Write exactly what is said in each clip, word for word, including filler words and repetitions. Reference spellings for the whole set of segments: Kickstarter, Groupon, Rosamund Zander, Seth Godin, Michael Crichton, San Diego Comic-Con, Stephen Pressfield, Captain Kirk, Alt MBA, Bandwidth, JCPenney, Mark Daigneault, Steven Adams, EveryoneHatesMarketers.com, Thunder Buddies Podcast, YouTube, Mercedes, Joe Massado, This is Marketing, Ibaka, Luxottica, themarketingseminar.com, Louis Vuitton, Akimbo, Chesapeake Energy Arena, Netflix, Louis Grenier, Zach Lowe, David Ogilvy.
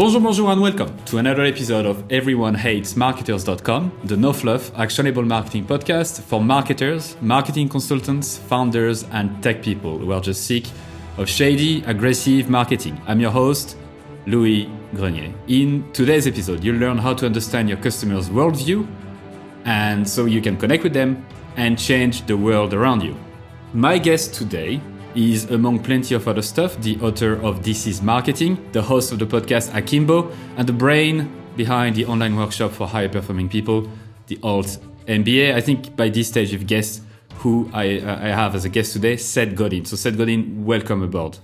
Bonjour, bonjour, and welcome to another episode of Everyone Hates Marketers dot com, the no-fluff, actionable marketing podcast for marketers, marketing consultants, founders, and tech people who are just sick of shady, aggressive marketing. I'm your host, Louis Grenier. In today's episode, you'll learn how to understand your customers' worldview, and so you can connect with them and change the world around you. My guest today is, among plenty of other stuff, the author of This is Marketing, the host of the podcast Akimbo, and the brain behind the online workshop for high-performing people, the Alt M B A. I think by this stage you've guessed who I, uh, I have as a guest today, Seth Godin. So Seth Godin, welcome aboard.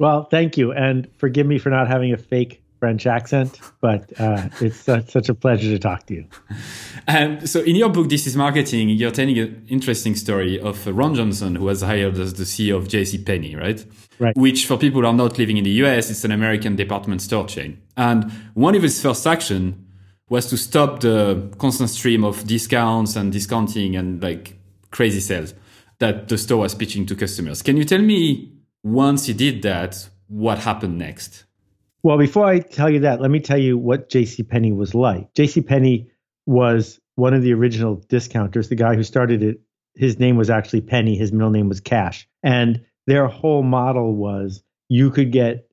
Well, thank you, and forgive me for not having a fake French accent, but uh, it's such, such a pleasure to talk to you. Um, so in your book, This is Marketing, you're telling an interesting story of Ron Johnson, who was hired as the C E O of JCPenney, right? Right. Which, for people who are not living in the U S, it's an American department store chain. And one of his first action was to stop the constant stream of discounts and discounting and like crazy sales that the store was pitching to customers. Can you tell me, once he did that, what happened next? Well, before I tell you that, let me tell you what JCPenney was like. JCPenney was one of the original discounters. The guy who started it, his name was actually Penny. His middle name was Cash. And their whole model was you could get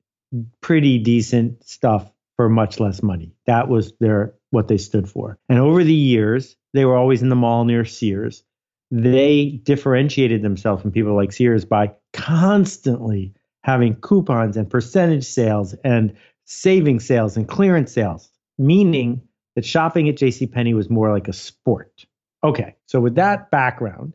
pretty decent stuff for much less money. That was their what they stood for. And over the years, they were always in the mall near Sears. They differentiated themselves from people like Sears by constantly having coupons and percentage sales and saving sales and clearance sales, meaning that shopping at JCPenney was more like a sport. Okay, so with that background,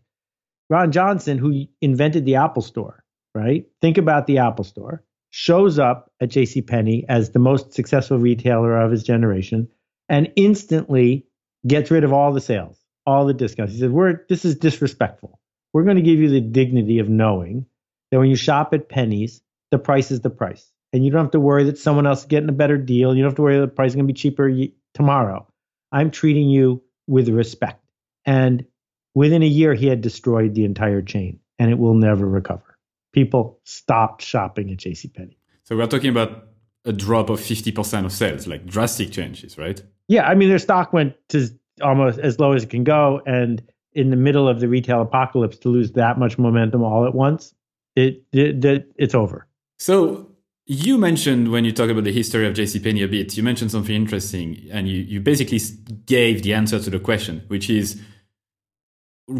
Ron Johnson, who invented the Apple Store, right? Think about the Apple Store, shows up at JCPenney as the most successful retailer of his generation and instantly gets rid of all the sales, all the discounts. He said, "We're this is disrespectful. We're going to give you the dignity of knowing that when you shop at Penny's, the price is the price. And you don't have to worry that someone else is getting a better deal. You don't have to worry that the price is going to be cheaper tomorrow. I'm treating you with respect." And within a year, he had destroyed the entire chain, and it will never recover. People stopped shopping at JCPenney. So we're talking about a drop of fifty percent of sales, like drastic changes, right? Yeah, I mean, their stock went to almost as low as it can go. And in the middle of the retail apocalypse, to lose that much momentum all at once, It, it, it it's over. So you mentioned, when you talk about the history of JCPenney a bit, you mentioned something interesting, and you, you basically gave the answer to the question, which is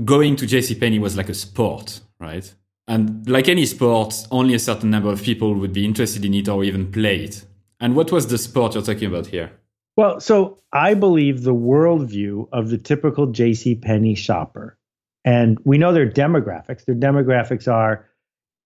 going to JCPenney was like a sport, right? And like any sport, only a certain number of people would be interested in it or even play it. And what was the sport you're talking about here? Well, so I believe the worldview of the typical JCPenney shopper, and we know their demographics. Their demographics are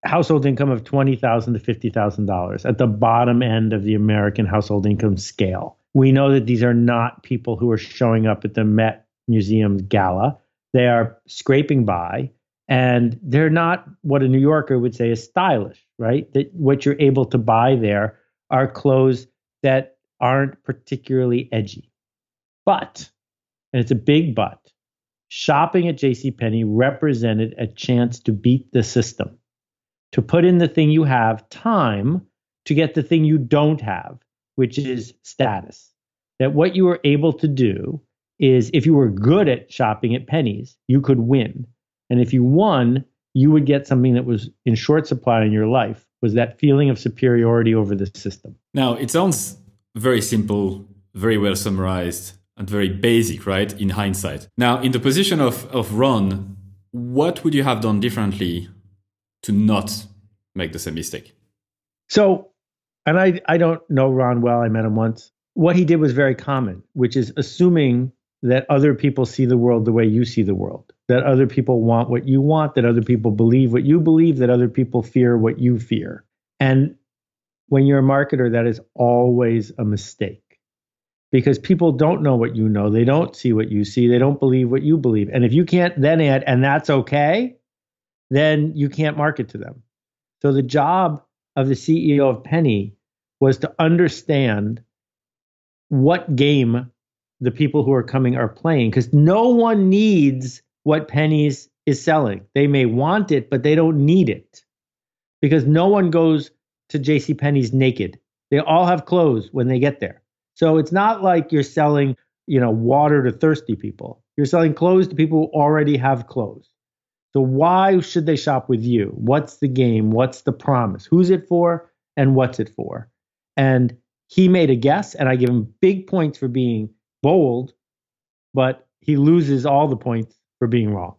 household income of twenty thousand dollars to fifty thousand dollars at the bottom end of the American household income scale. We know that these are not people who are showing up at the Met Museum gala. They are scraping by, and they're not what a New Yorker would say is stylish, right? That what you're able to buy there are clothes that aren't particularly edgy. But, and it's a big but, shopping at JCPenney represented a chance to beat the system, to put in the thing you have, time, to get the thing you don't have, which is status. That what you were able to do is, if you were good at shopping at Penny's, you could win. And if you won, you would get something that was in short supply in your life, was that feeling of superiority over the system. Now, it sounds very simple, very well summarized, and very basic, right, in hindsight. Now, in the position of, of Ron, what would you have done differently to not make the same mistake? So, and I, I don't know Ron well, I met him once. What he did was very common, which is assuming that other people see the world the way you see the world, that other people want what you want, that other people believe what you believe, that other people fear what you fear. And when you're a marketer, that is always a mistake, because people don't know what you know. They don't see what you see. They don't believe what you believe. And if you can't then add, "and that's okay," then you can't market to them. So the job of the C E O of Penny was to understand what game the people who are coming are playing, because no one needs what Penny's is selling. They may want it, but they don't need it, because no one goes to JCPenney's naked. They all have clothes when they get there. So it's not like you're selling, you know, water to thirsty people. You're selling clothes to people who already have clothes. So why should they shop with you? What's the game? What's the promise? Who's it for and what's it for? And he made a guess, and I give him big points for being bold, but he loses all the points for being wrong.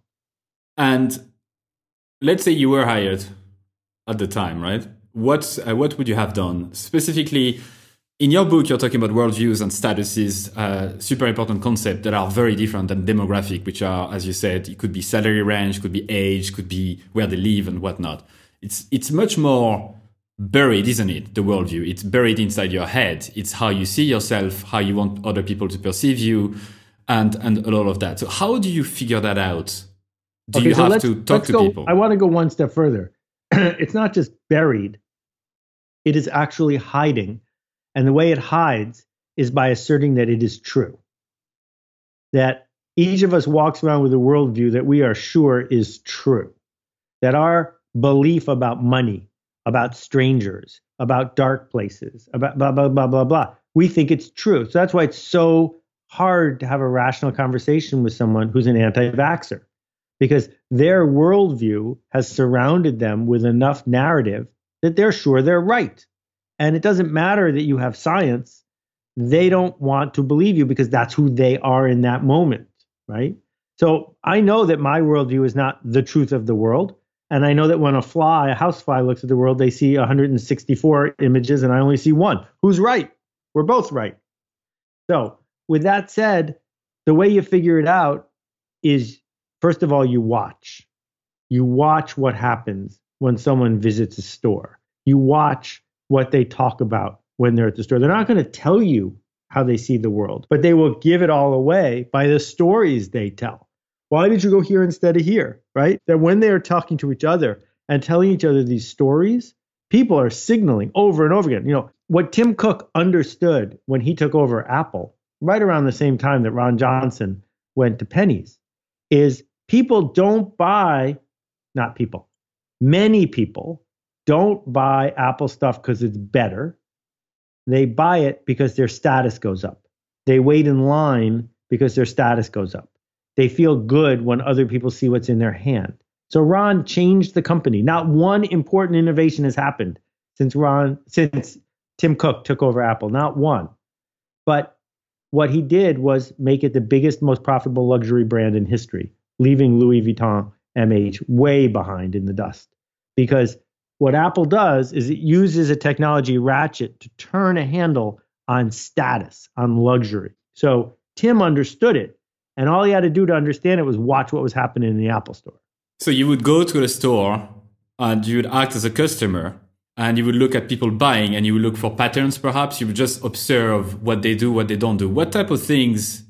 And let's say you were hired at the time, right? What's, uh, what would you have done? Specifically, in your book, you're talking about worldviews and statuses, uh, super important concepts that are very different than demographic, which are, as you said, it could be salary range, could be age, could be where they live and whatnot. It's it's much more buried, isn't it? The worldview. It's buried inside your head. It's how you see yourself, how you want other people to perceive you, and and a lot of that. So how do you figure that out? Do okay, you so have to talk to go, people? I want to go one step further. It's not just buried. It is actually hiding. And the way it hides is by asserting that it is true. That each of us walks around with a worldview that we are sure is true. That our belief about money, about strangers, about dark places, about blah, blah, blah, blah, blah, we think it's true. So that's why it's so hard to have a rational conversation with someone who's an anti-vaxxer. Because their worldview has surrounded them with enough narrative that they're sure they're right. And it doesn't matter that you have science. They don't want to believe you because that's who they are in that moment, right? So I know that my worldview is not the truth of the world. And I know that when a fly, a house fly looks at the world, they see one hundred sixty-four images and I only see one. Who's right? We're both right. So with that said, the way you figure it out is, first of all, you watch. You watch what happens when someone visits a store. You watch what they talk about when they're at the store. They're not going to tell you how they see the world, but they will give it all away by the stories they tell. Why did you go here instead of here, right? That when they are talking to each other and telling each other these stories, people are signaling over and over again. You know, what Tim Cook understood when he took over Apple, right around the same time that Ron Johnson went to Penny's, is people don't buy, not people, many people, don't buy Apple stuff because it's better. They buy it because their status goes up. They wait in line because their status goes up. They feel good when other people see what's in their hand. So Ron changed the company. Not one important innovation has happened since Ron, since Tim Cook took over Apple. Not one. But what he did was make it the biggest, most profitable luxury brand in history, leaving Louis Vuitton M H way behind in the dust. Because what Apple does is it uses a technology ratchet to turn a handle on status, on luxury. So Tim understood it, and all he had to do to understand it was watch what was happening in the Apple store. So you would go to the store, and you would act as a customer, and you would look at people buying, and you would look for patterns, perhaps. You would just observe what they do, what they don't do. What type of things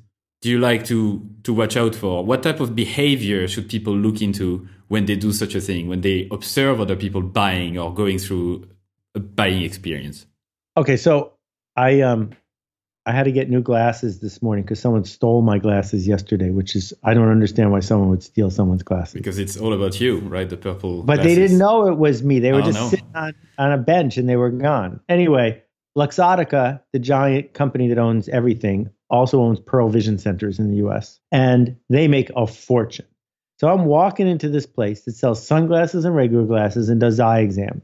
do you like to, to watch out for? What type of behavior should people look into when they do such a thing, when they observe other people buying or going through a buying experience? Okay, so I um I had to get new glasses this morning because someone stole my glasses yesterday, which is, I don't understand why someone would steal someone's glasses. Because it's all about you, right? The purple But glasses. They didn't know it was me. They were just know. sitting on, on a bench and they were gone. Anyway, Luxottica, the giant company that owns everything, also owns Pearl Vision Centers in the U S. And they make a fortune. So I'm walking into this place that sells sunglasses and regular glasses and does eye exams.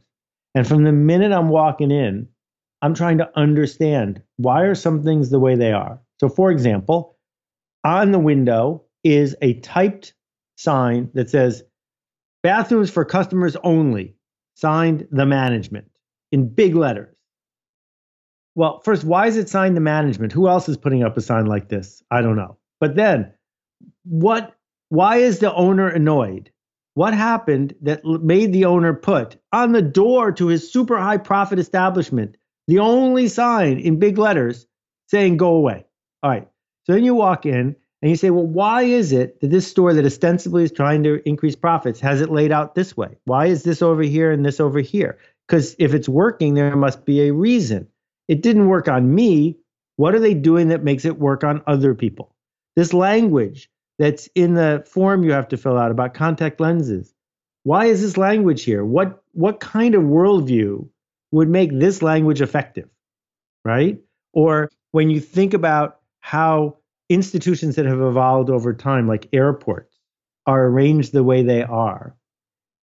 And from the minute I'm walking in, I'm trying to understand, why are some things the way they are? So for example, on the window is a typed sign that says, bathrooms for customers only, signed the management, in big letters. Well, first, why is it signed the management? Who else is putting up a sign like this? I don't know. But then, what? Why is the owner annoyed? What happened that made the owner put on the door to his super high profit establishment the only sign in big letters saying go away? All right. So then you walk in and you say, well, why is it that this store that ostensibly is trying to increase profits has it laid out this way? Why is this over here and this over here? Because if it's working, there must be a reason. It didn't work on me. What are they doing that makes it work on other people? This language that's in the form you have to fill out about contact lenses. Why is this language here? What what kind of worldview would make this language effective? right? Or when you think about how institutions that have evolved over time, like airports, are arranged the way they are,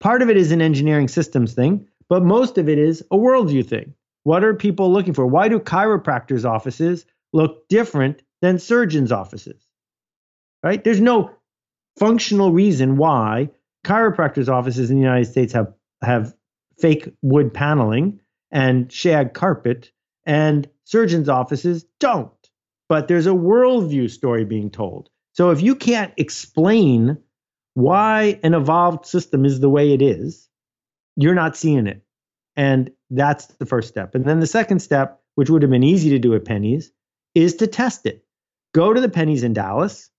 part of it is an engineering systems thing, but most of it is a worldview thing. What are people looking for? Why do chiropractors' offices look different than surgeons' offices, right? There's no functional reason why chiropractors' offices in the United States have, have fake wood paneling and shag carpet, and surgeons' offices don't. But there's a worldview story being told. So if you can't explain why an evolved system is the way it is, you're not seeing it. And that's the first step. And then the second step, which would have been easy to do at Pennies, is to test it. Go to the Pennies in Dallas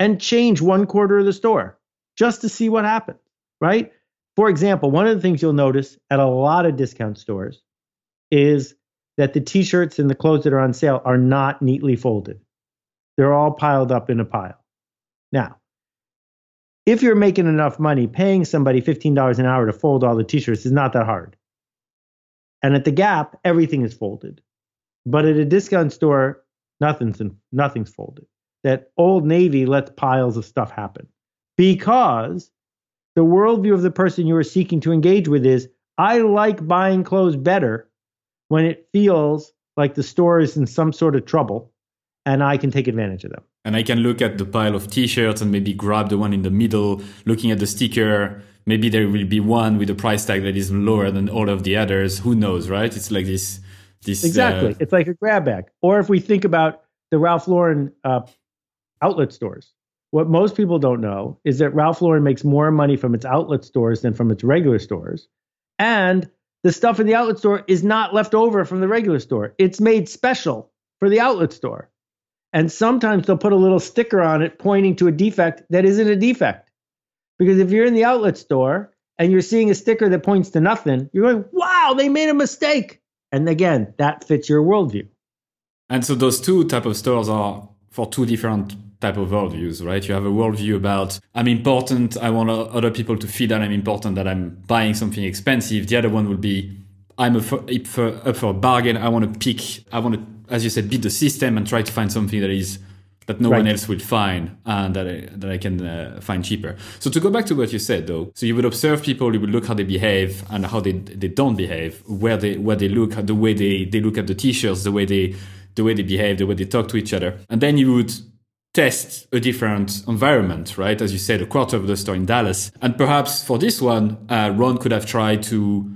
and change one quarter of the store just to see what happens, right? For example, one of the things you'll notice at a lot of discount stores is that the t-shirts and the clothes that are on sale are not neatly folded. They're all piled up in a pile. Now, if you're making enough money, paying somebody fifteen dollars an hour to fold all the t-shirts is not that hard. And at the Gap, everything is folded. But at a discount store, nothing's, nothing's folded. That Old Navy lets piles of stuff happen. Because the worldview of the person you are seeking to engage with is, I like buying clothes better when it feels like the store is in some sort of trouble and I can take advantage of them. And I can look at the pile of t-shirts and maybe grab the one in the middle, looking at the sticker. Maybe there will be one with a price tag that is lower than all of the others. Who knows, right? It's like this. this exactly. Uh, it's like a grab bag. Or if we think about the Ralph Lauren uh, outlet stores, what most people don't know is that Ralph Lauren makes more money from its outlet stores than from its regular stores. And the stuff in the outlet store is not left over from the regular store. It's made special for the outlet store. And sometimes they'll put a little sticker on it pointing to a defect that isn't a defect. Because if you're in the outlet store and you're seeing a sticker that points to nothing, you're going, wow, they made a mistake. And again, that fits your worldview. And so those two type of stores are for two different type of worldviews, right? You have a worldview about, I'm important, I want other people to feel that I'm important, that I'm buying something expensive. The other one would be, I'm up for, up for a bargain. I want to pick, I want to, as you said, beat the system and try to find something that is that no right. one else will find and that I, that I can uh, find cheaper. So to go back to what you said, though, so you would observe people, you would look how they behave and how they they don't behave, where they where they look, the way they, they look at the t-shirts, the way they the way they behave, the way they talk to each other. And then you would test a different environment, right? As you said, a quarter of the store in Dallas. And perhaps for this one, uh, Ron could have tried to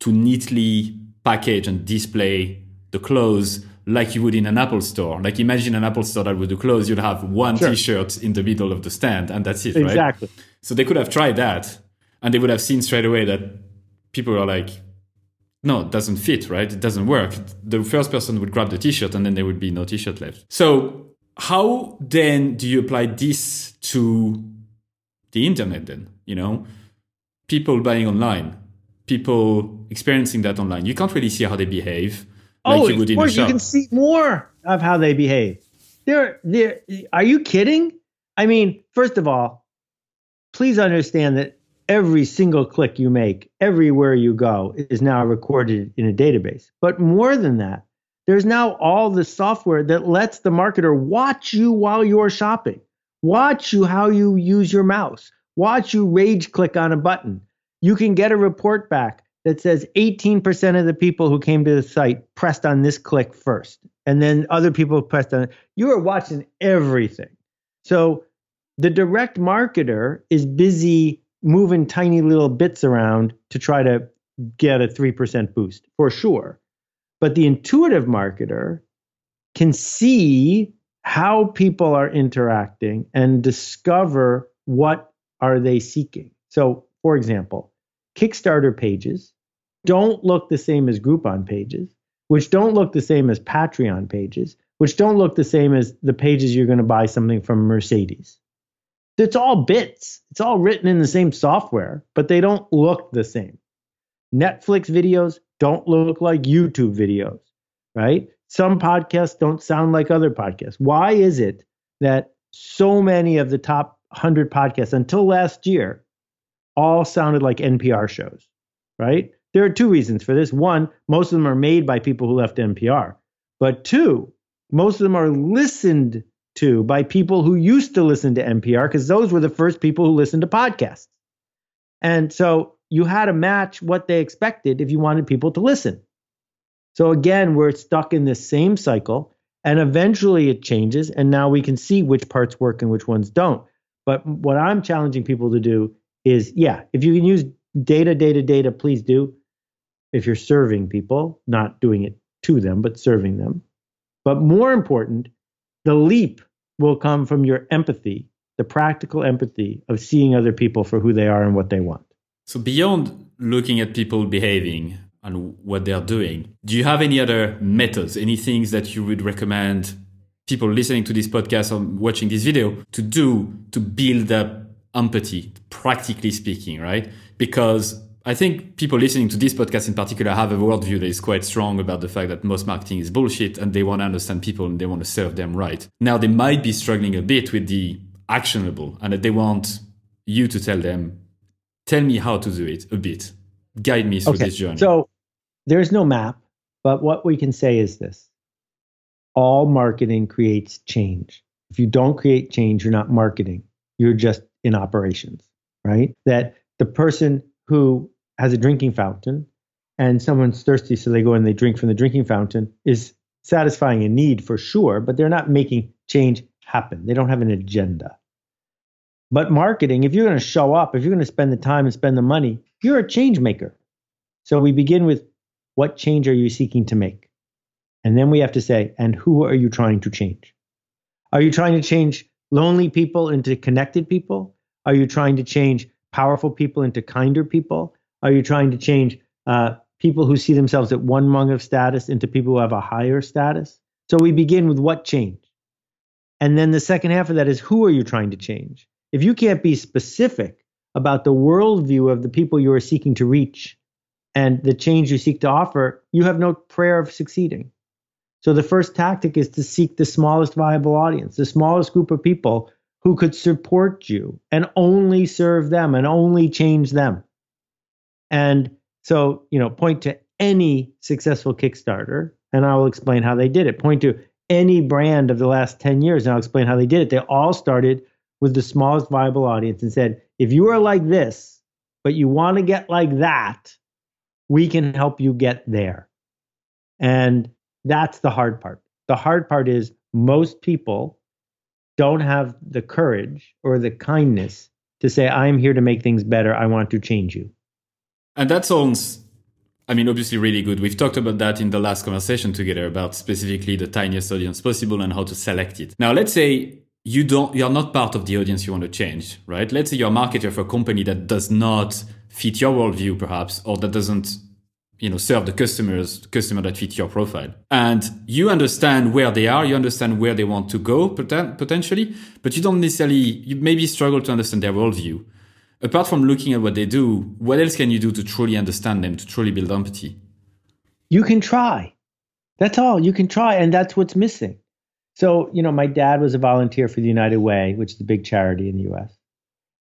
to neatly package and display the clothes like you would in an Apple store. Like imagine an Apple store that would do clothes, you'd have one sure. t-shirt in the middle of the stand and that's it, right? Exactly. So they could have tried that and they would have seen straight away that people are like, no, it doesn't fit, right? It doesn't work. The first person would grab the t-shirt and then there would be no t-shirt left. So how then do you apply this to the internet then? You know, people buying online, people experiencing that online. You can't really see how they behave. Like oh, you would of course, you can see more of how they behave. They're, they're, are you kidding? I mean, first of all, please understand that every single click you make, everywhere you go, is now recorded in a database. But more than that, there's now all the software that lets the marketer watch you while you're shopping, watch you how you use your mouse, watch you rage click on a button. You can get a report back that says eighteen percent of the people who came to the site pressed on this click first, and then other people pressed on it. You are watching everything. So the direct marketer is busy moving tiny little bits around to try to get a three percent boost, for sure. But the intuitive marketer can see how people are interacting and discover what are they seeking. So, for example, Kickstarter pages don't look the same as Groupon pages, which don't look the same as Patreon pages, which don't look the same as the pages you're going to buy something from Mercedes. It's all bits. It's all written in the same software, but they don't look the same. Netflix videos don't look like YouTube videos, right? Some podcasts don't sound like other podcasts. Why is it that so many of the top one hundred podcasts until last year all sounded like N P R shows, right? There are two reasons for this. One, most of them are made by people who left N P R. But two, most of them are listened to by people who used to listen to N P R, because those were the first people who listened to podcasts. And so you had to match what they expected if you wanted people to listen. So again, we're stuck in this same cycle, and eventually it changes, and now we can see which parts work and which ones don't. But what I'm challenging people to do is, yeah, if you can use data, data, data, please do. If you're serving people, not doing it to them, but serving them. But more important, the leap will come from your empathy, the practical empathy of seeing other people for who they are and what they want. So beyond looking at people behaving and what they're doing, do you have any other methods, any things that you would recommend people listening to this podcast or watching this video to do to build up empathy, practically speaking, right? Because I think people listening to this podcast in particular have a worldview that is quite strong about the fact that most marketing is bullshit, and they want to understand people and they want to serve them right. Now, they might be struggling a bit with the actionable, and that they want you to tell them, tell me how to do it a bit. Guide me through okay. this journey. So there's no map, but what we can say is this. All marketing creates change. If you don't create change, you're not marketing. You're just in operations, right? That the person who has a drinking fountain and someone's thirsty, so they go and they drink from the drinking fountain is satisfying a need for sure, but they're not making change happen. They don't have an agenda. But marketing, if you're going to show up, if you're going to spend the time and spend the money, you're a change maker. So we begin with, what change are you seeking to make? And then we have to say, and who are you trying to change? Are you trying to change lonely people into connected people? Are you trying to change powerful people into kinder people? Are you trying to change uh, people who see themselves at one rung of status into people who have a higher status? So we begin with what change? And then the second half of that is, who are you trying to change? If you can't be specific about the worldview of the people you are seeking to reach and the change you seek to offer, you have no prayer of succeeding. So the first tactic is to seek the smallest viable audience, the smallest group of people who could support you, and only serve them and only change them. And so, you know, point to any successful Kickstarter, and I will explain how they did it. Point to any brand of the last ten years, and I'll explain how they did it. They all started with the smallest viable audience and said, if you are like this, but you want to get like that, we can help you get there. And that's the hard part. The hard part is most people don't have the courage or the kindness to say, I'm here to make things better. I want to change you. And that sounds, I mean, obviously really good. We've talked about that in the last conversation together about specifically the tiniest audience possible and how to select it. Now, let's say you don't, you're not part of the audience you want to change, right? Let's say you're a marketer for a company that does not fit your worldview, perhaps, or that doesn't, you know, serve the customers, customer that fit your profile. And you understand where they are, you understand where they want to go poten- potentially, but you don't necessarily, you maybe struggle to understand their worldview. Apart from looking at what they do, what else can you do to truly understand them, to truly build empathy? You can try. That's all. You can try. And that's what's missing. So, you know, my dad was a volunteer for the United Way, which is a big charity in the U S.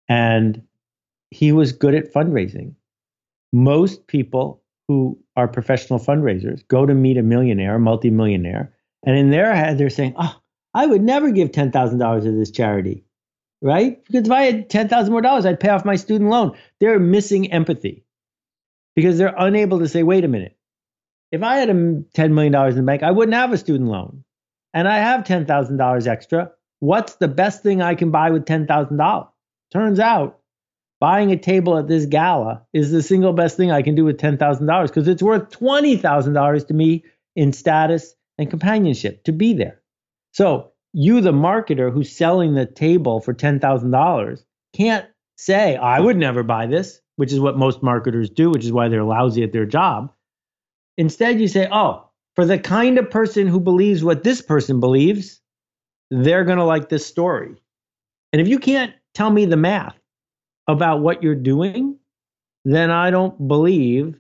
And he was good at fundraising. Most people who are professional fundraisers go to meet a millionaire, multimillionaire, and in their head, they're saying, oh, I would never give ten thousand dollars to this charity, right? Because if I had ten thousand more dollars, I'd pay off my student loan. They're missing empathy because they're unable to say, wait a minute, if I had ten million dollars in the bank, I wouldn't have a student loan. And I have ten thousand dollars extra. What's the best thing I can buy with ten thousand dollars? Turns out, buying a table at this gala is the single best thing I can do with ten thousand dollars because it's worth twenty thousand dollars to me in status and companionship to be there. So you, the marketer who's selling the table for ten thousand dollars, can't say, I would never buy this, which is what most marketers do, which is why they're lousy at their job. Instead, you say, oh, for the kind of person who believes what this person believes, they're going to like this story. And if you can't tell me the math about what you're doing, then I don't believe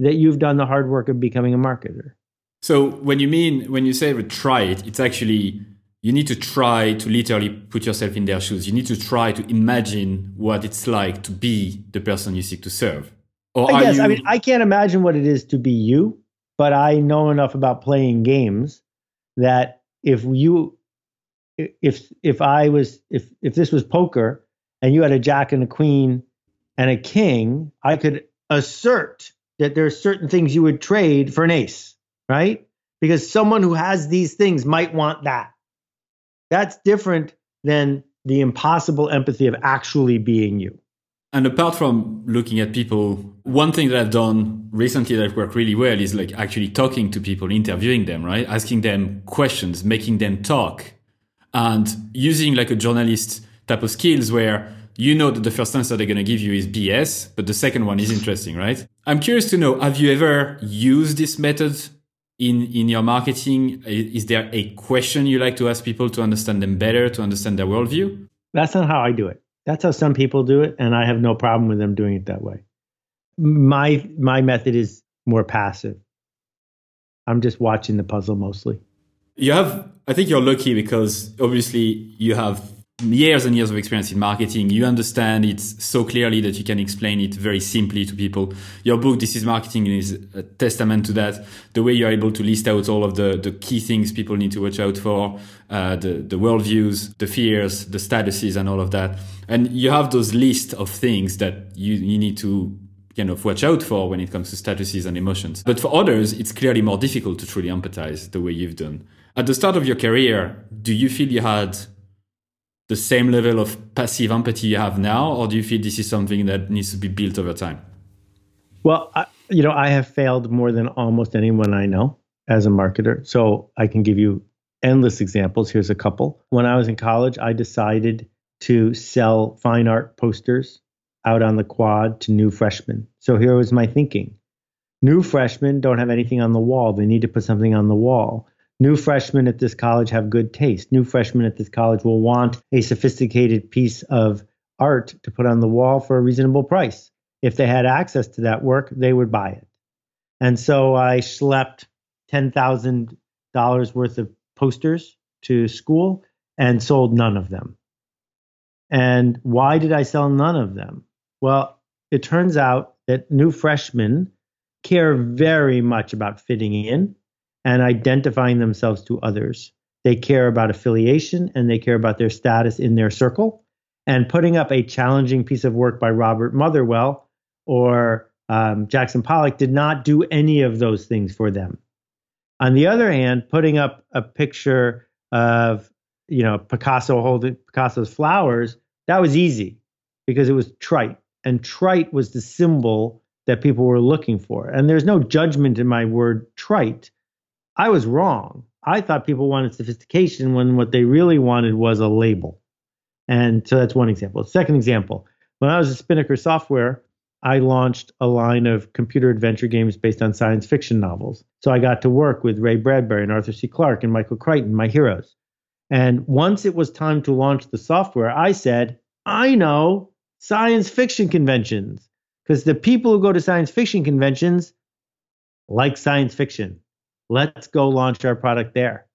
that you've done the hard work of becoming a marketer. So when you mean, when you say try it, it's actually, you need to try to literally put yourself in their shoes. You need to try to imagine what it's like to be the person you seek to serve. Or I guess, you... I mean, I can't imagine what it is to be you, but I know enough about playing games that if you, if, if I was, if, if this was poker and you had a jack and a queen and a king, I could assert that there are certain things you would trade for an ace, right? Because someone who has these things might want that. That's different than the impossible empathy of actually being you. And apart from looking at people, one thing that I've done recently that worked really well is like actually talking to people, interviewing them, right? Asking them questions, making them talk, and using like a journalist type of skills where you know that the first answer they're going to give you is B S, but the second one is interesting, right? I'm curious to know, have you ever used this method in, in your marketing? Is there a question you like to ask people to understand them better, to understand their worldview? That's not how I do it. That's how some people do it, and I have no problem with them doing it that way. My my method is more passive. I'm just watching the puzzle mostly. You have, I think you're lucky because obviously you have years and years of experience in marketing. You understand it so clearly that you can explain it very simply to people. Your book, This is Marketing, is a testament to that. The way you're able to list out all of the, the key things people need to watch out for, uh, the, the worldviews, the fears, the statuses, and all of that. And you have those lists of things that you, you need to kind of watch out for when it comes to statuses and emotions. But for others, it's clearly more difficult to truly empathize the way you've done. At the start of your career, do you feel you had the same level of passive empathy you have now, or do you feel this is something that needs to be built over time? Well, I, you know, I have failed more than almost anyone I know as a marketer. So I can give you endless examples. Here's a couple. When I was in college, I decided to sell fine art posters out on the quad to new freshmen. So here was my thinking. New freshmen don't have anything on the wall. They need to put something on the wall. New freshmen at this college have good taste. New freshmen at this college will want a sophisticated piece of art to put on the wall for a reasonable price. If they had access to that work, they would buy it. And so I schlepped ten thousand dollars worth of posters to school and sold none of them. And why did I sell none of them? Well, it turns out that new freshmen care very much about fitting in and identifying themselves to others. They care about affiliation and they care about their status in their circle. And putting up a challenging piece of work by Robert Motherwell or um, Jackson Pollock did not do any of those things for them. On the other hand, putting up a picture of, you know, Picasso holding Picasso's flowers, that was easy because it was trite. And trite was the symbol that people were looking for. And there's no judgment in my word trite. I was wrong. I thought people wanted sophistication when what they really wanted was a label. And so that's one example. Second example, when I was at Spinnaker Software, I launched a line of computer adventure games based on science fiction novels. So I got to work with Ray Bradbury and Arthur C. Clarke and Michael Crichton, my heroes. And once it was time to launch the software, I said, I know science fiction conventions, because the people who go to science fiction conventions like science fiction. Let's go launch our product there.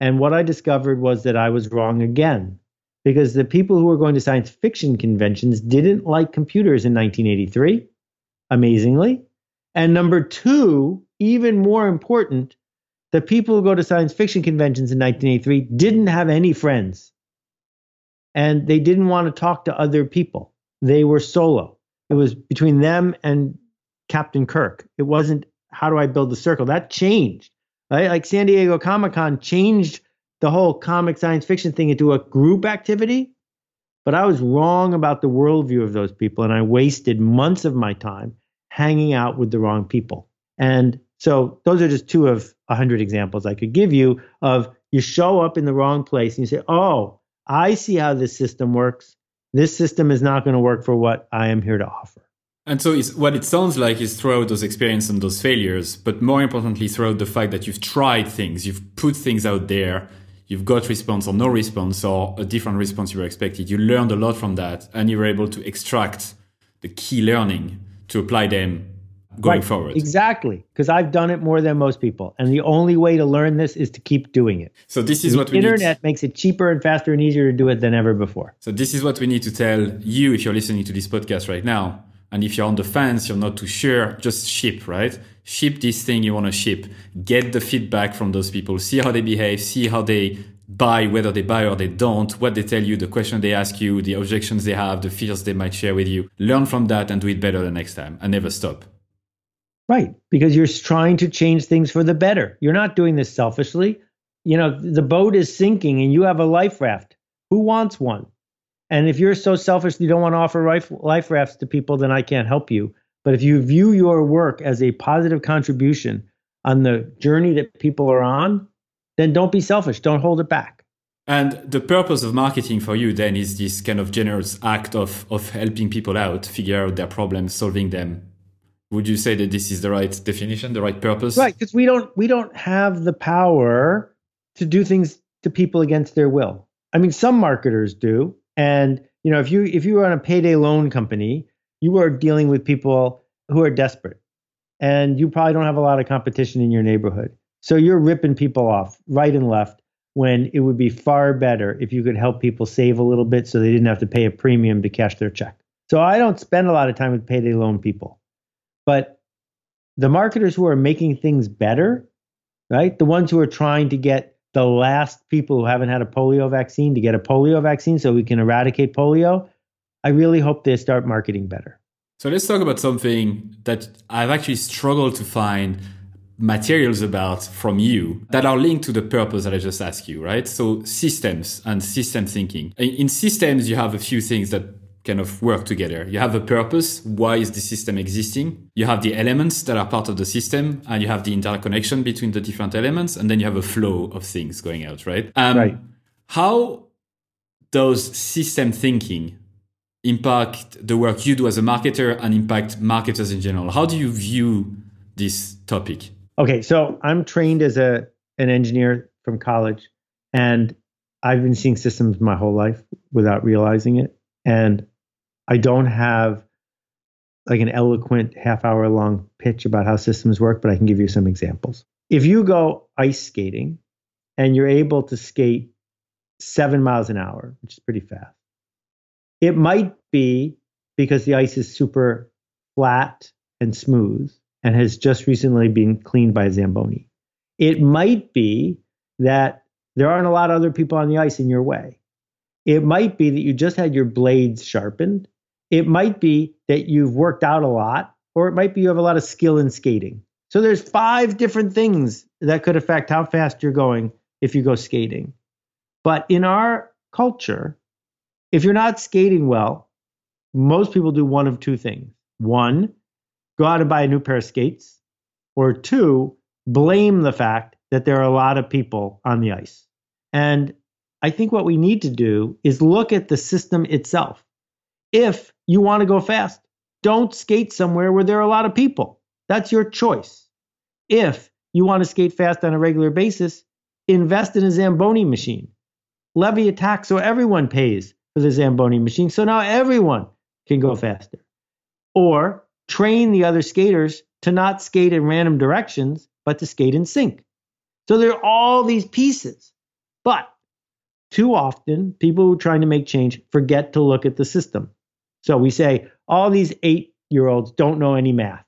And what I discovered was that I was wrong again, because the people who were going to science fiction conventions didn't like computers in nineteen eighty-three, amazingly. And number two, even more important, the people who go to science fiction conventions in nineteen eighty-three didn't have any friends. And they didn't want to talk to other people. They were solo. It was between them and Captain Kirk. It wasn't how do I build the circle? That changed, right? Like San Diego Comic-Con changed the whole comic science fiction thing into a group activity. But I was wrong about the worldview of those people. And I wasted months of my time hanging out with the wrong people. And so those are just two of a hundred examples I could give you of you show up in the wrong place and you say, oh, I see how this system works. This system is not going to work for what I am here to offer. And so it's, what it sounds like is throughout those experiences and those failures, but more importantly, throughout the fact that you've tried things, you've put things out there, you've got response or no response or a different response you were expected. You learned a lot from that and you were able to extract the key learning to apply them going right. forward. Exactly. Because I've done it more than most people. And the only way to learn this is to keep doing it. So this is the what we internet need. Makes it cheaper and faster and easier to do it than ever before. So this is what we need to tell you if you're listening to this podcast right now. And if you're on the fence, you're not too sure, just ship, right? Ship this thing you want to ship. Get the feedback from those people. See how they behave. See how they buy, whether they buy or they don't, what they tell you, the question they ask you, the objections they have, the fears they might share with you. Learn from that and do it better the next time and never stop. Right, because you're trying to change things for the better. You're not doing this selfishly. You know, the boat is sinking and you have a life raft. Who wants one? And if you're so selfish you don't want to offer life, life rafts to people, then I can't help you. But if you view your work as a positive contribution on the journey that people are on, then don't be selfish. Don't hold it back. And the purpose of marketing for you then is this kind of generous act of of helping people out, figure out their problems, solving them. Would you say that this is the right definition, the right purpose? Right, because we don't we don't have the power to do things to people against their will. I mean, some marketers do. And, you know, if you if you are on a payday loan company, you are dealing with people who are desperate and you probably don't have a lot of competition in your neighborhood. So you're ripping people off right and left when it would be far better if you could help people save a little bit so they didn't have to pay a premium to cash their check. So I don't spend a lot of time with payday loan people, but the marketers who are making things better, right? The ones who are trying to get the last people who haven't had a polio vaccine to get a polio vaccine so we can eradicate polio, I really hope they start marketing better. So let's talk about something that I've actually struggled to find materials about from you that are linked to the purpose that I just asked you, right? So systems and system thinking. In systems, you have a few things that kind of work together. You have a purpose. Why is the system existing? You have the elements that are part of the system and you have the interconnection between the different elements. And then you have a flow of things going out, right? Um, right. How does system thinking impact the work you do as a marketer and impact marketers in general? How do you view this topic? Okay, so I'm trained as a an engineer from college and I've been seeing systems my whole life without realizing it. And I don't have like an eloquent half hour long pitch about how systems work, but I can give you some examples. If you go ice skating and you're able to skate seven miles an hour, which is pretty fast, it might be because the ice is super flat and smooth and has just recently been cleaned by a Zamboni. It might be that there aren't a lot of other people on the ice in your way. It might be that you just had your blades sharpened. It might be that you've worked out a lot, or it might be you have a lot of skill in skating. So there's five different things that could affect how fast you're going if you go skating. But in our culture, if you're not skating well, most people do one of two things. One, go out and buy a new pair of skates, or two, blame the fact that there are a lot of people on the ice. And I think what we need to do is look at the system itself. If you want to go fast, don't skate somewhere where there are a lot of people. That's your choice. If you want to skate fast on a regular basis, invest in a Zamboni machine. Levy a tax so everyone pays for the Zamboni machine, so now everyone can go faster. Or train the other skaters to not skate in random directions, but to skate in sync. So there are all these pieces. But too often, people who are trying to make change forget to look at the system. So we say, all these eight-year-olds don't know any math.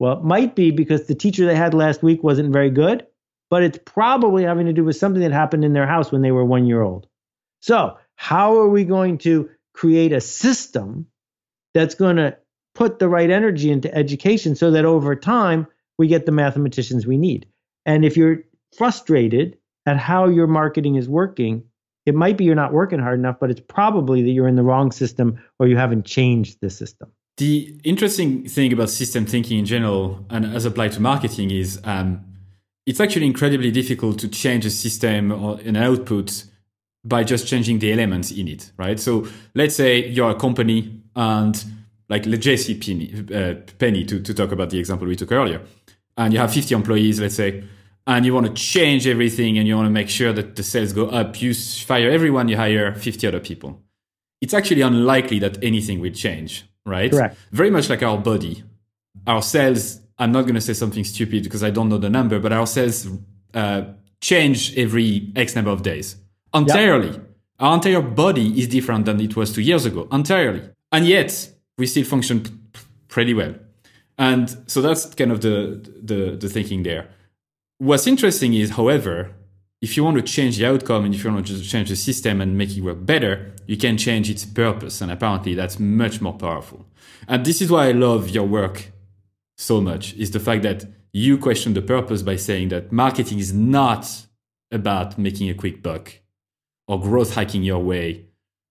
Well, it might be because the teacher they had last week wasn't very good, but it's probably having to do with something that happened in their house when they were one year old. So how are we going to create a system that's going to put the right energy into education so that over time, we get the mathematicians we need? And if you're frustrated at how your marketing is working, it might be you're not working hard enough, but it's probably that you're in the wrong system or you haven't changed the system. The interesting thing about system thinking in general and as applied to marketing is um, it's actually incredibly difficult to change a system or an output by just changing the elements in it, right? So let's say you're a company and like JCPenney, uh, Penny, to, to talk about the example we took earlier, and you have fifty employees, let's say, and you want to change everything and you want to make sure that the sales go up, you fire everyone, you hire fifty other people. It's actually unlikely that anything will change, right? Correct. Very much like our body. Our cells, I'm not going to say something stupid because I don't know the number, but our cells uh, change every X number of days. Entirely. Yep. Our entire body is different than it was two years ago. Entirely. And yet, we still function p- pretty well. And so that's kind of the, the, the thinking there. What's interesting is, however, if you want to change the outcome and if you want to just change the system and make it work better, you can change its purpose. And apparently that's much more powerful. And this is why I love your work so much, is the fact that you question the purpose by saying that marketing is not about making a quick buck or growth hacking your way.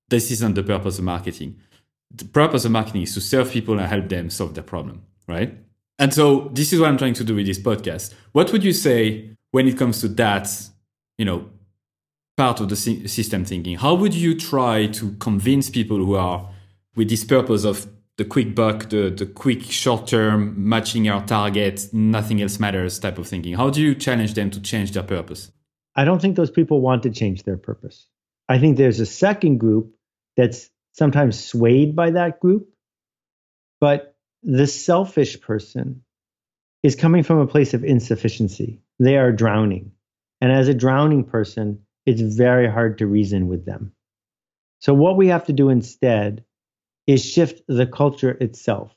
This isn't the purpose of marketing. The purpose of marketing is to serve people and help them solve their problem, right? And so this is what I'm trying to do with this podcast. What would you say when it comes to that, you know, part of the system thinking? How would you try to convince people who are with this purpose of the quick buck, the, the quick short-term, matching our target, nothing else matters type of thinking? How do you challenge them to change their purpose? I don't think those people want to change their purpose. I think there's a second group that's sometimes swayed by that group, but the selfish person is coming from a place of insufficiency. They are drowning. And as a drowning person, it's very hard to reason with them. So what we have to do instead is shift the culture itself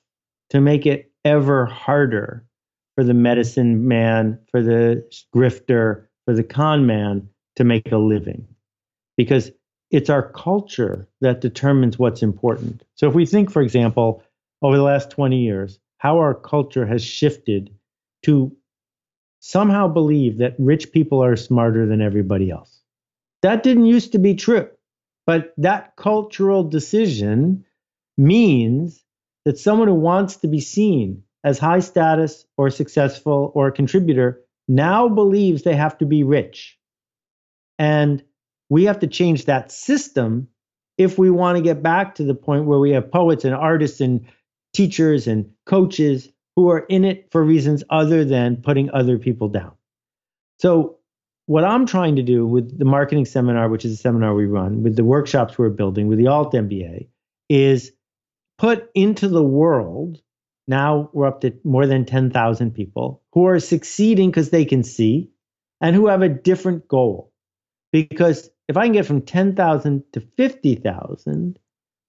to make it ever harder for the medicine man, for the grifter, for the con man to make a living. Because it's our culture that determines what's important. So if we think, for example, over the last twenty years, how our culture has shifted to somehow believe that rich people are smarter than everybody else. That didn't used to be true, but that cultural decision means that someone who wants to be seen as high status or successful or a contributor now believes they have to be rich. And we have to change that system if we want to get back to the point where we have poets and artists and teachers and coaches who are in it for reasons other than putting other people down. So what I'm trying to do with the marketing seminar, which is a seminar we run, with the workshops we're building, with the Alt M B A, is put into the world. Now we're up to more than ten thousand people who are succeeding because they can see and who have a different goal. Because if I can get from ten thousand to fifty thousand,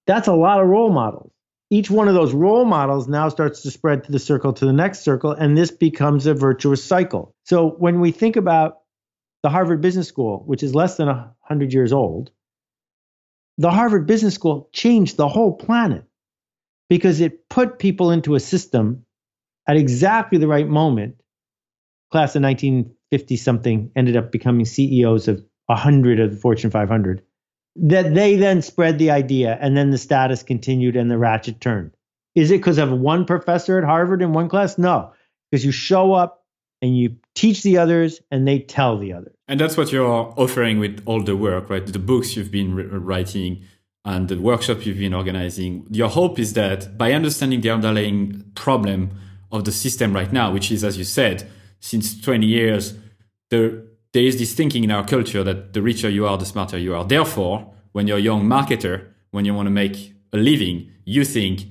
that's a lot of role models. Each one of those role models now starts to spread to the circle, to the next circle, and this becomes a virtuous cycle. So when we think about the Harvard Business School, which is less than one hundred years old, the Harvard Business School changed the whole planet because it put people into a system at exactly the right moment. Class of nineteen fifty something ended up becoming C E Os of one hundred of the Fortune five hundred, that they then spread the idea, and then the status continued and the ratchet turned. Is it because of one professor at Harvard in one class? No, because you show up and you teach the others and they tell the others. And that's what you're offering with all the work, right? The books you've been writing and the workshop you've been organizing. Your hope is that by understanding the underlying problem of the system right now, which is, as you said, since twenty years, the there is this thinking in our culture that the richer you are, the smarter you are. Therefore, when you're a young marketer, when you want to make a living, you think,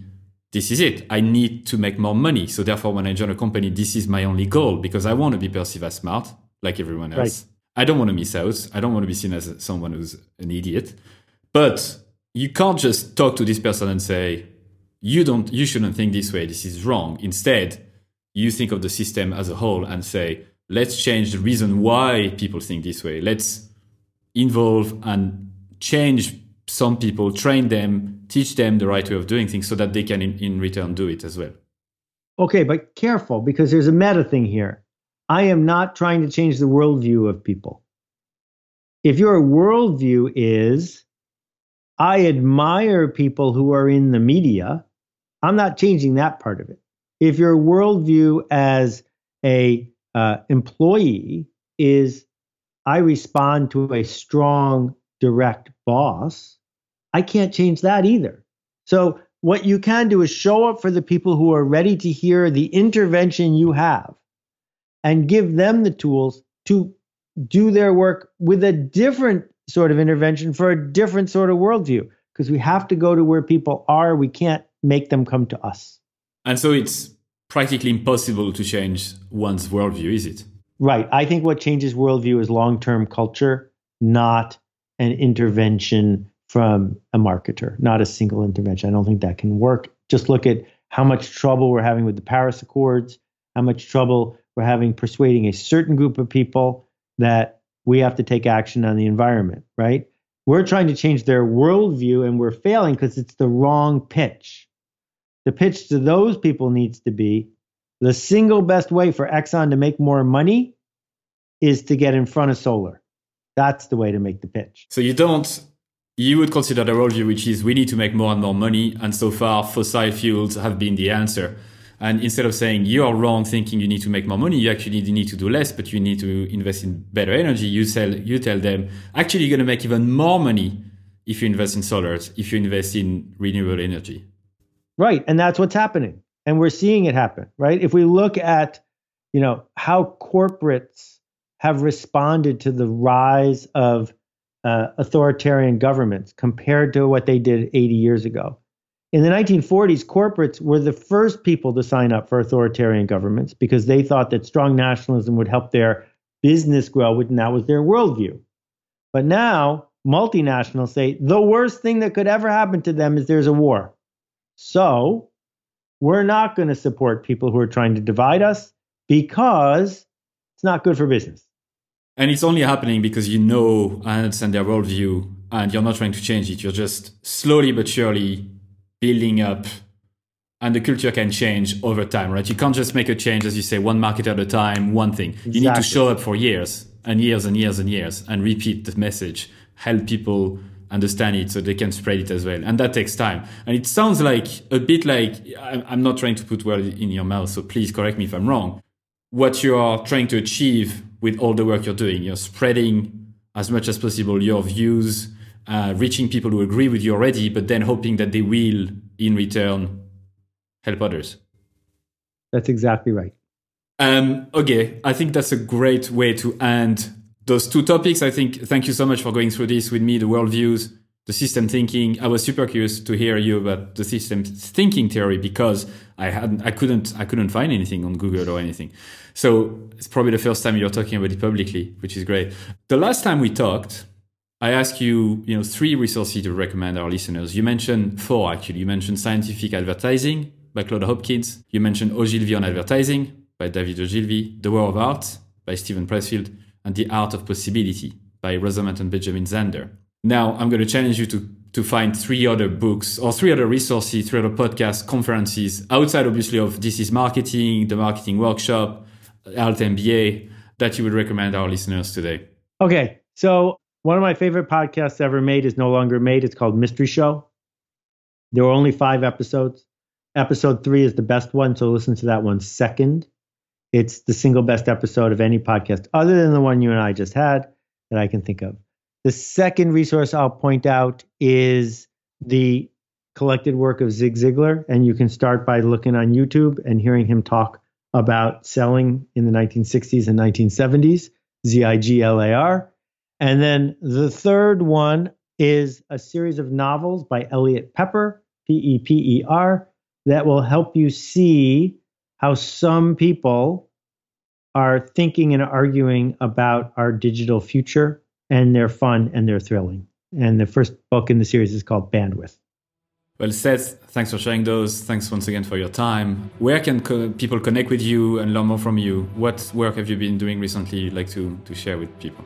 this is it. I need to make more money. So therefore, when I join a company, this is my only goal because I want to be perceived as smart like everyone else. Right. I don't want to miss out. I don't want to be seen as someone who's an idiot. But you can't just talk to this person and say, you don't, you shouldn't think this way. This is wrong. Instead, you think of the system as a whole and say, let's change the reason why people think this way. Let's involve and change some people, train them, teach them the right way of doing things so that they can in, in return do it as well. Okay, but careful, because there's a meta thing here. I am not trying to change the worldview of people. If your worldview is, I admire people who are in the media, I'm not changing that part of it. If your worldview as a Uh, employee is, I respond to a strong, direct boss, I can't change that either. So what you can do is show up for the people who are ready to hear the intervention you have and give them the tools to do their work with a different sort of intervention for a different sort of worldview, because we have to go to where people are. We can't make them come to us. And so it's practically impossible to change one's worldview, is it? Right. I think what changes worldview is long-term culture, not an intervention from a marketer, not a single intervention. I don't think that can work. Just look at how much trouble we're having with the Paris Accords, how much trouble we're having persuading a certain group of people that we have to take action on the environment, right? We're trying to change their worldview and we're failing because it's the wrong pitch. The pitch to those people needs to be the single best way for Exxon to make more money is to get in front of solar. That's the way to make the pitch. So you don't, you would consider the worldview, which is we need to make more and more money. And so far, fossil fuels have been the answer. And instead of saying you are wrong thinking you need to make more money, you actually need to do less, but you need to invest in better energy. You tell, you tell them, actually, you're going to make even more money if you invest in solar, if you invest in renewable energy. Right. And that's what's happening. And we're seeing it happen, right? If we look at, you know, how corporates have responded to the rise of uh, authoritarian governments compared to what they did eighty years ago. In the nineteen forties, corporates were the first people to sign up for authoritarian governments because they thought that strong nationalism would help their business grow, and that was their worldview. But now, multinationals say the worst thing that could ever happen to them is there's a war. So we're not going to support people who are trying to divide us because it's not good for business. And it's only happening because you know and understand their worldview and you're not trying to change it. You're just slowly but surely building up, and the culture can change over time, right? You can't just make a change, as you say, one market at a time, one thing. Exactly. You need to show up for years and years and years and years and repeat the message, help people understand it so they can spread it as well. And that takes time. And it sounds like a bit like, I'm not trying to put words in your mouth, so please correct me if I'm wrong. What you are trying to achieve with all the work you're doing, you're spreading as much as possible your views, Uh, reaching people who agree with you already, but then hoping that they will, in return, help others. That's exactly right. Um, okay, I think that's a great way to end those two topics. I think, thank you so much for going through this with me, the worldviews, the system thinking. I was super curious to hear you about the system thinking theory because I hadn't, I couldn't, I couldn't find anything on Google or anything. So it's probably the first time you're talking about it publicly, which is great. The last time we talked, I ask you, you know, three resources to recommend our listeners. You mentioned four, actually. You mentioned Scientific Advertising by Claude Hopkins. You mentioned Ogilvy on Advertising by David Ogilvy, The War of Art by Stephen Pressfield, and The Art of Possibility by Rosamund and Benjamin Zander. Now, I'm going to challenge you to, to find three other books or three other resources, three other podcasts, conferences, outside, obviously, of This is Marketing, The Marketing Workshop, Alt M B A, that you would recommend our listeners today. Okay, so one of my favorite podcasts ever made is no longer made. It's called Mystery Show. There were only five episodes. Episode three is the best one, so listen to that one second. It's the single best episode of any podcast other than the one you and I just had that I can think of. The second resource I'll point out is the collected work of Zig Ziglar, and you can start by looking on YouTube and hearing him talk about selling in the nineteen sixties and nineteen seventies, Z I G L A R. And then the third one is a series of novels by Elliot Pepper, P E P E R, that will help you see how some people are thinking and arguing about our digital future, and they're fun and they're thrilling. And the first book in the series is called Bandwidth. Well, Seth, thanks for sharing those. Thanks once again for your time. Where can co- people connect with you and learn more from you? What work have you been doing recently you'd like to, to share with people?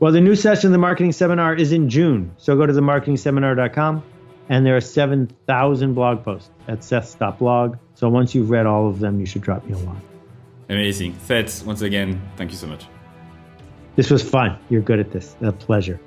Well, the new session of the Marketing Seminar is in June. So go to the marketing seminar dot com, and there are seven thousand blog posts at seth dot blog. So once you've read all of them, you should drop me a line. Amazing. Seth, once again, thank you so much. This was fun. You're good at this. A pleasure.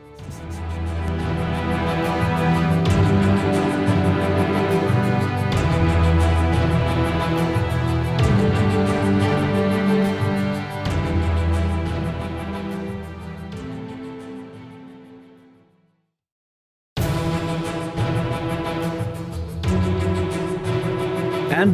And